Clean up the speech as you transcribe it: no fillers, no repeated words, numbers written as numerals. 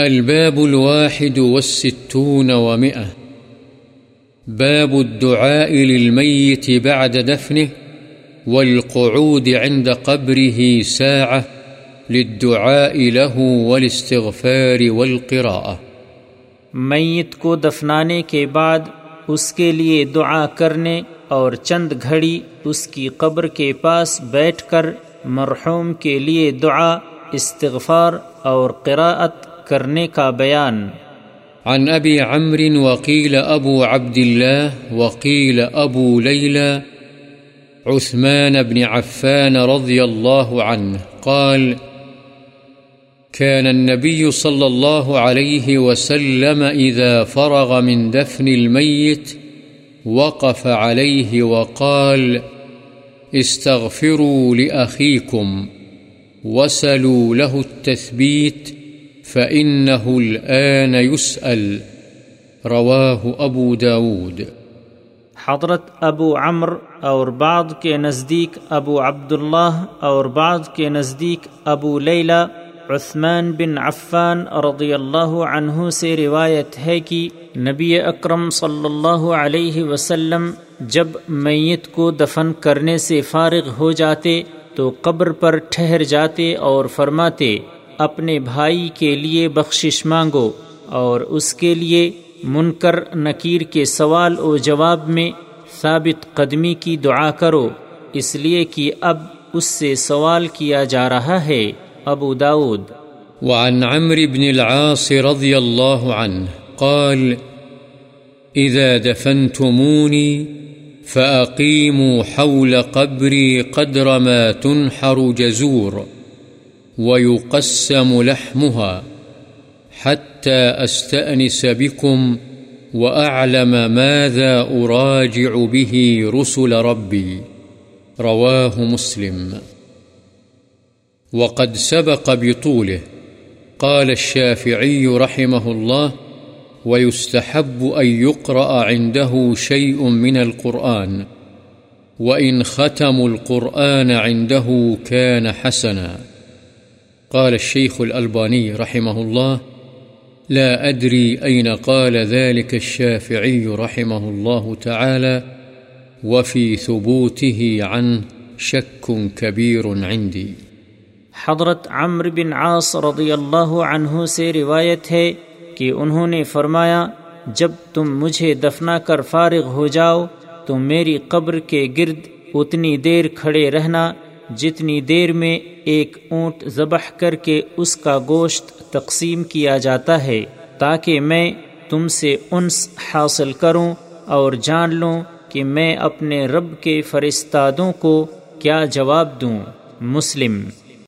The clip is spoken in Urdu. الباب 61 باب الدعاء للميت بعد دفنه والقعود عند قبره ساعة للدعاء له والاستغفار والقراءة۔ میت کو دفنانے کے بعد اس کے لیے دعا کرنے اور چند گھڑی اس کی قبر کے پاس بیٹھ کر مرحوم کے لیے دعا، استغفار اور قراءت کرنے کا بیان۔ عن ابی عمرو وقیل ابو عبد اللہ وقیل ابو لیلہ عثمان بن عفان رضی اللہ عنہ قال كان النبي صلى الله عليه وسلم اذا فرغ من دفن الميت وقف عليه وقال استغفروا لأخيكم وسلوا له التثبيت فإنه الآن يسأل، رواه ابو داود۔ حضرت ابو عمرو اور بعض کے نزدیک ابو عبداللہ اور بعض کے نزدیک ابو لیلہ عثمان بن عفان رضی اللہ عنہ سے روایت ہے کہ نبی اکرم صلی اللہ علیہ وسلم جب میت کو دفن کرنے سے فارغ ہو جاتے تو قبر پر ٹھہر جاتے اور فرماتے، اپنے بھائی کے لیے بخشش مانگو اور اس کے لیے منکر نکیر کے سوال و جواب میں ثابت قدمی کی دعا کرو، اس لیے کہ اب اس سے سوال کیا جا رہا ہے۔ ابو داود۔ وعن عمرو بن العاص رضی اللہ عنہ قال اذا دفنتمونی فاقیموا حول قبری قدر ما تنحر جزور ويقسم لحمها حتى أستأنس بكم وأعلم ماذا أراجع به رسل ربي، رواه مسلم۔ وقد سبق بطوله قال الشافعي رحمه الله ويستحب أن يقرأ عنده شيء من القرآن وإن ختم القرآن عنده كان حسنا، قال الشيخ الألباني رحمه الله لا أدري أين قال ذلك الشافعي رحمه الله تعالى وفي ثبوته عن شك كبير عندي۔ حضرت عمرو بن عاص رضی اللہ عنہ سے روایت ہے کہ انہوں نے فرمایا، جب تم مجھے دفنا کر فارغ ہو جاؤ تو میری قبر کے گرد اتنی دیر کھڑے رہنا جتنی دیر میں ایک اونٹ ذبح کر کے اس کا گوشت تقسیم کیا جاتا ہے، تاکہ میں تم سے انس حاصل کروں اور جان لوں کہ میں اپنے رب کے فرستادوں کو کیا جواب دوں۔ مسلم۔